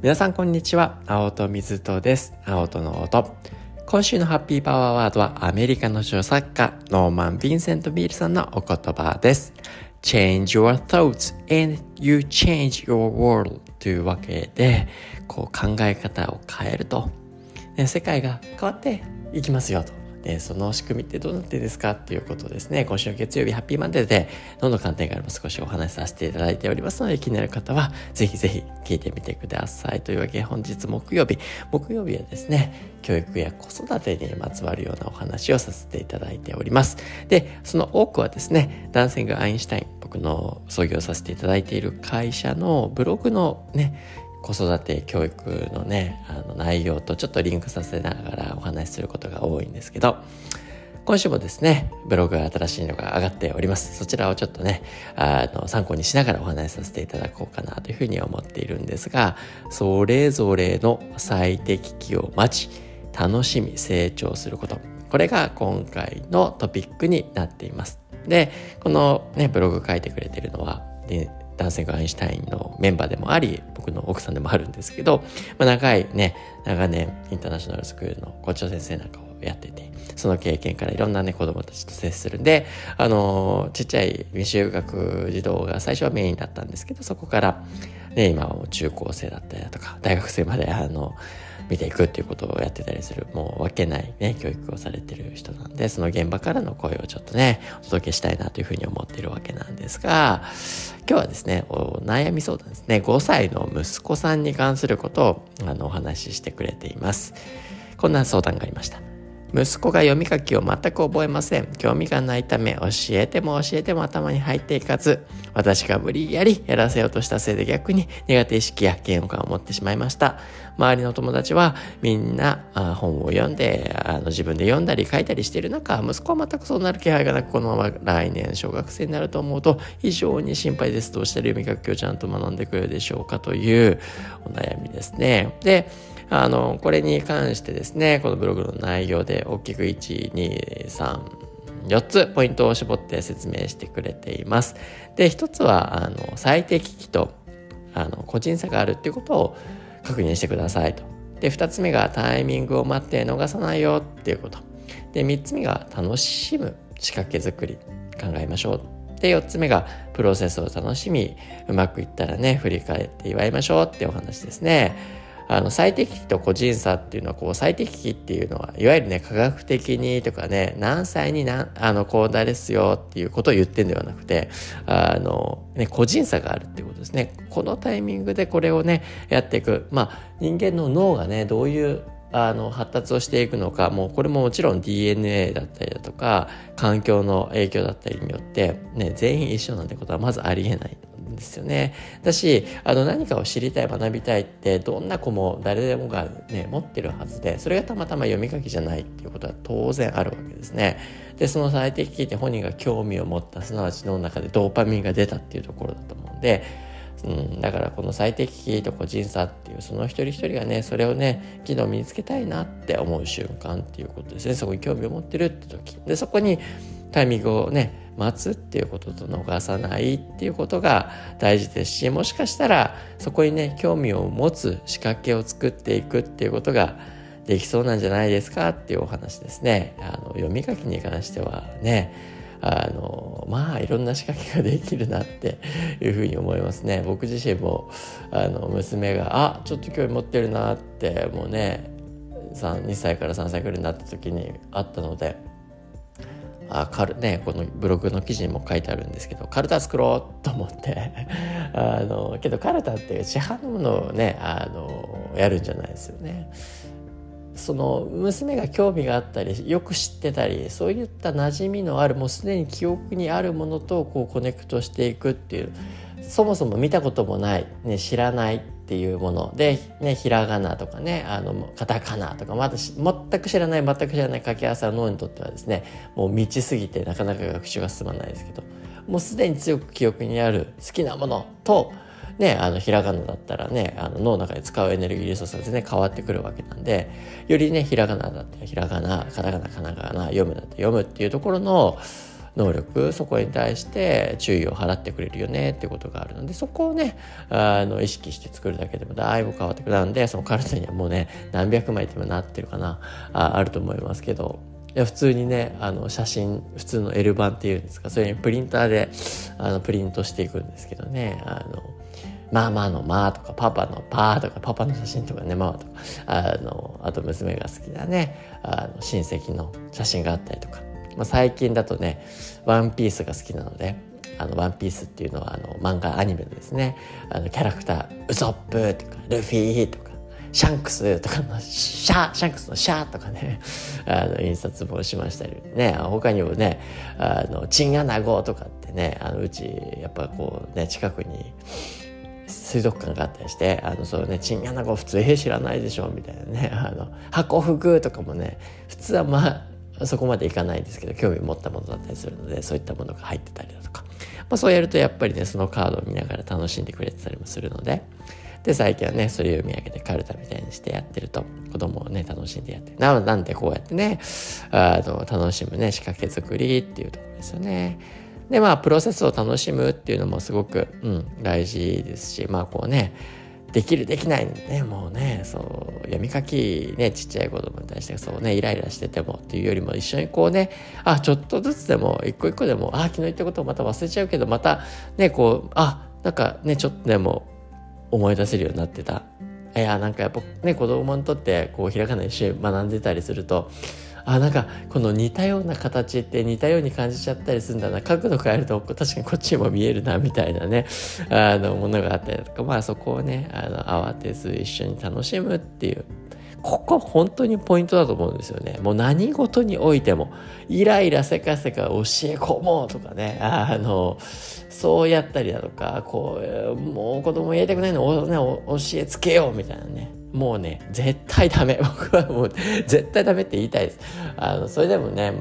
皆さんこんにちは、青戸水戸です。青戸の音、今週のハッピーパワーワードはアメリカの著作家ノーマン・ヴィンセント・ミールさんのお言葉です。 Change your thoughts and you change your world というわけで、こう考え方を変えると、ね、世界が変わっていきますよと、ね、その仕組みってどうなってですかっていうことですね。今週の月曜日ハッピーマンデーでどの観点からも少しお話しさせていただいておりますので、気になる方はぜひぜひ聞いてみてください。というわけで本日木曜日はですね、教育や子育てにまつわるようなお話をさせていただいております。で、その多くはですね、ダンシングアインシュタイン、僕の創業させていただいている会社のブログのね、子育て教育のね、内容とちょっとリンクさせながらお話しすることが多いんですけど、今週もですね、ブログが新しいのが上がっております。そちらをちょっとね、参考にしながらお話しさせていただこうかなというふうに思っているんですが、それぞれの最適期を待ち、楽しみ、成長すること、これが今回のトピックになっています。で、このね、ブログ書いてくれているのはダンシングアインシュタインのメンバーでもあり、僕の奥さんでもあるんですけど、長年インターナショナルスクールの校長先生なんかをやってて、その経験からいろんなね、子供たちと接するんで、ちっちゃい未就学児童が最初はメインだったんですけど、そこからね、今は中高生だったりだとか大学生まで見ていくっていうことをやってたりする、もう分けないね、教育をされてる人なんで、その現場からの声をちょっとね、お届けしたいなというふうに思ってるわけなんですが、今日はですね、お悩み相談ですね、5歳の息子さんに関することをお話ししてくれています。こんな相談がありました。息子が読み書きを全く覚えません。興味がないため、教えても頭に入っていかず、私が無理やりやらせようとしたせいで逆に苦手意識や嫌悪感を持ってしまいました。周りの友達はみんな本を読んで、自分で読んだり書いたりしている中、息子は全くそうなる気配がなく、このまま来年小学生になると思うと非常に心配です。どうしたら読み書きをちゃんと学んでくれるでしょうか、というお悩みですね。で、これに関してですね、このブログの内容で大きく1、2、3、4つポイントを絞って説明してくれています。で、1つは最適期と個人差があるっていうことを確認してくださいと。で、2つ目がタイミングを待って逃さないよっていうこと。で、3つ目が楽しむ仕掛け作り考えましょう。で、4つ目がプロセスを楽しみ、うまくいったらね、振り返って祝いましょうってお話ですね。最適期と個人差っていうのは、最適期っていうのは、いわゆるね、科学的にとかね、何歳にこうだですよっていうことを言ってんではなくて、個人差があるっていうことですね。このタイミングでこれをね、やっていく。人間の脳がね、どういう発達をしていくのか、もうこれももちろん DNA だったりだとか、環境の影響だったりによって、ね、全員一緒なんてことはまずありえない。ですよね。だし、何かを知りたい、学びたいってどんな子も誰でもがね、持ってるはずで、それがたまたま読み書きじゃないっていうことは当然あるわけですね。で、その最適期って本人が興味を持った、すなわち脳の中でドーパミンが出たっていうところだと思うんで、だからこの最適期と個人差っていう、その一人一人がね、それをね、昨日身につけたいなって思う瞬間っていうことですね。そこに興味を持ってるって時で、そこにタイミングをね、待つっていうことと逃さないっていうことが大事ですし、もしかしたらそこにね、興味を持つ仕掛けを作っていくっていうことができそうなんじゃないですかっていうお話ですね。読み書きに関してはね、いろんな仕掛けができるなっていうふうに思いますね。僕自身も娘がちょっと興味持ってるなって、もうね、2歳から3歳くらいになった時にあったので、このブログの記事にも書いてあるんですけど、カルタ作ろうと思ってけどカルタって市販のものをね、やるんじゃないですよね。その娘が興味があったり、よく知ってたり、そういった馴染みのある、もうすでに記憶にあるものとコネクトしていくっていう、そもそも見たこともない、ね、知らないっていうもので、ね、ひらがなとかね、カタカナとか、まだ全く知らない掛け合わせは脳にとってはですね、もう満ちすぎてなかなか学習が進まないですけど、もうすでに強く記憶にある好きなものとね、ひらがなだったらね、脳の中で使うエネルギーリソースが全然変わってくるわけなんで、よりね、ひらがなだったらひらがな、カタカナ、カナカナ、読むだったら読むっていうところの能力、そこに対して注意を払ってくれるよねっていうことがあるので、そこをね意識して作るだけでもだいぶ変わってくるので、そのカルテにはもうね何百枚ってもなってるかな あると思いますけど、いや普通にね写真、普通の L 版っていうんですか、それにプリンターでプリントしていくんですけどね、ママのマとかパパのパとかパパの写真とかね、ママとかあと娘が好きなね親戚の写真があったりとか、まあ、最近だとねワンピースが好きなので、ワンピースっていうのは漫画アニメのですねキャラクターウソップとかルフィとかシャンクスとかのシャンクスのシャーとかね印刷もしましたりね、他にもねチンアナゴとかってね、うちやっぱこうね近くに水族館があったりして、そうねチンアナゴ普通知らないでしょみたいなね、箱服とかもね普通はまあそこまでいかないんですけど興味持ったものだったりするので、そういったものが入ってたりだとか、まあ、そうやるとやっぱりねそのカードを見ながら楽しんでくれてたりもするので、で最近はねそれを見上げてカルタみたいにしてやってると子供をね楽しんでやってる なんでこうやってね楽しむね仕掛け作りっていうところですよね。でまあプロセスを楽しむっていうのもすごく、大事ですし、まあこうねできるできないねもうねそう読み書きねちっちゃい子供に対してそうねイライラしててもっていうよりも一緒にこうねちょっとずつでも一個一個でも昨日言ったことをまた忘れちゃうけどまたねこうなんかねちょっとでも思い出せるようになってた、いやなんかやっぱね子供にとってこうひらがな一緒に学んでたりするとなんかこの似たような形って似たように感じちゃったりするんだな、角度変えると確かにこっちも見えるなみたいなねものがあったりとか、まあそこをね慌てず一緒に楽しむっていう、ここ本当にポイントだと思うんですよね。もう何事においてもイライラせかせか教え込もうとかねそうやったりだとか、こうもう子供やりたくないのを、ね、教えつけようみたいなね、もうね絶対ダメ、僕はもう絶対ダメって言いたいです。それでもね、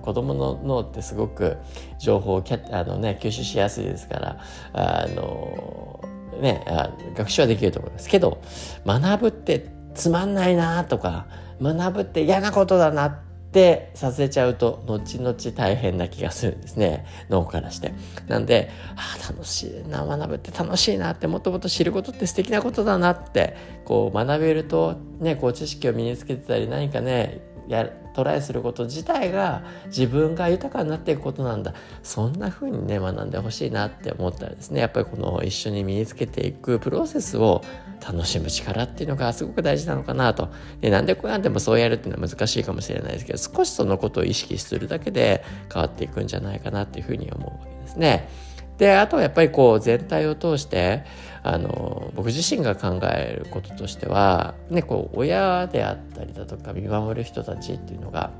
子供の脳ってすごく情報を吸収しやすいですから学習はできると思いますけど、学ぶってつまんないなとか学ぶって嫌なことだなってさせちゃうと後々大変な気がするんですね、脳からして。なんで楽しいな、学ぶって楽しいなって、もっともっと知ることって素敵なことだなってこう学べるとね、こう知識を身につけてたり何かねトライすること自体が自分が豊かになっていくことなんだ、そんな風にね学んでほしいなって思ったらですね、やっぱりこの一緒に身につけていくプロセスを楽しむ力っていうのがすごく大事なのかなと。でなんでこうやってもそうやるっていうのは難しいかもしれないですけど、少しそのことを意識するだけで変わっていくんじゃないかなっていう風に思うわけですね。であとはやっぱりこう全体を通して僕自身が考えることとしては、ね、こう親であったりだとか見守る人たちっていうのが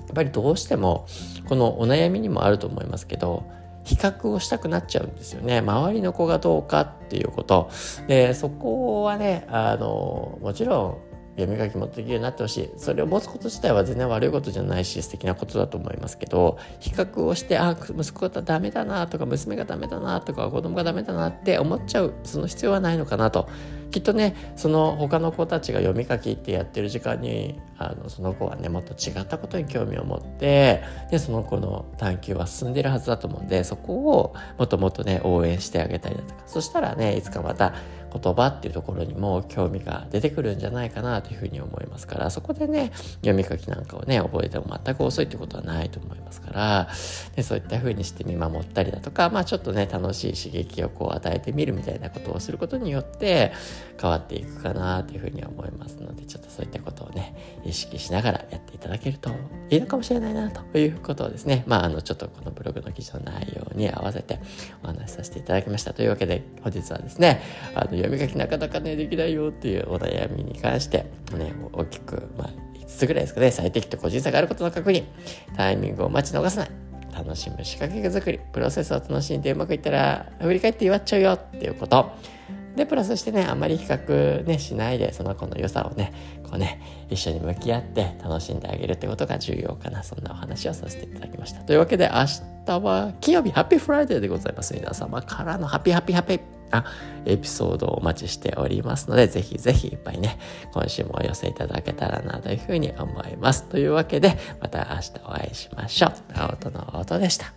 やっぱりどうしてもこのお悩みにもあると思いますけど、比較をしたくなっちゃうんですよね。周りの子がどうかっていうことで、そこはねもちろん読み書きもできるようになってほしい、それを持つこと自体は全然悪いことじゃないし素敵なことだと思いますけど、比較をして息子がダメだなとか娘がダメだなとか子供がダメだなって思っちゃう、その必要はないのかなと。きっとねその他の子たちが読み書きってやってる時間にその子はねもっと違ったことに興味を持ってでその子の探求は進んでいるはずだと思うんで、そこをもっともっとね応援してあげたりだとか、そしたらねいつかまた言葉っていうところにも興味が出てくるんじゃないかなというふうに思いますから、そこでね読み書きなんかをね覚えても全く遅いってことはないと思いますから、でそういったふうにして見守ったりだとか、まあちょっとね楽しい刺激をこう与えてみるみたいなことをすることによって変わっていくかなというふうに思いますので、ちょっとそういったことをね意識しながらやっていただけるといいのかもしれないなということをですね、ちょっとこのブログの記事の内容に合わせてお話しさせていただきました。というわけで本日はですね読み書きなかなかねできないよっていうお悩みに関して、ね、大きく、5つぐらいですかね、最適と個人差があることの確認、タイミングを待ち逃さない、楽しむ仕掛け作り、プロセスを楽しんでうまくいったら振り返って祝っちゃうよっていうことで、プラスしてねあんまり比較、ね、しないでその子の良さをねこうね一緒に向き合って楽しんであげるってことが重要かな、そんなお話をさせていただきました。というわけで明日は金曜日、ハッピーフライデーでございます。皆様からのハッピーハッピーハッピーエピソードをお待ちしておりますので、ぜひぜひいっぱいね今週もお寄せいただけたらなというふうに思います。というわけでまた明日お会いしましょう。青との音でした。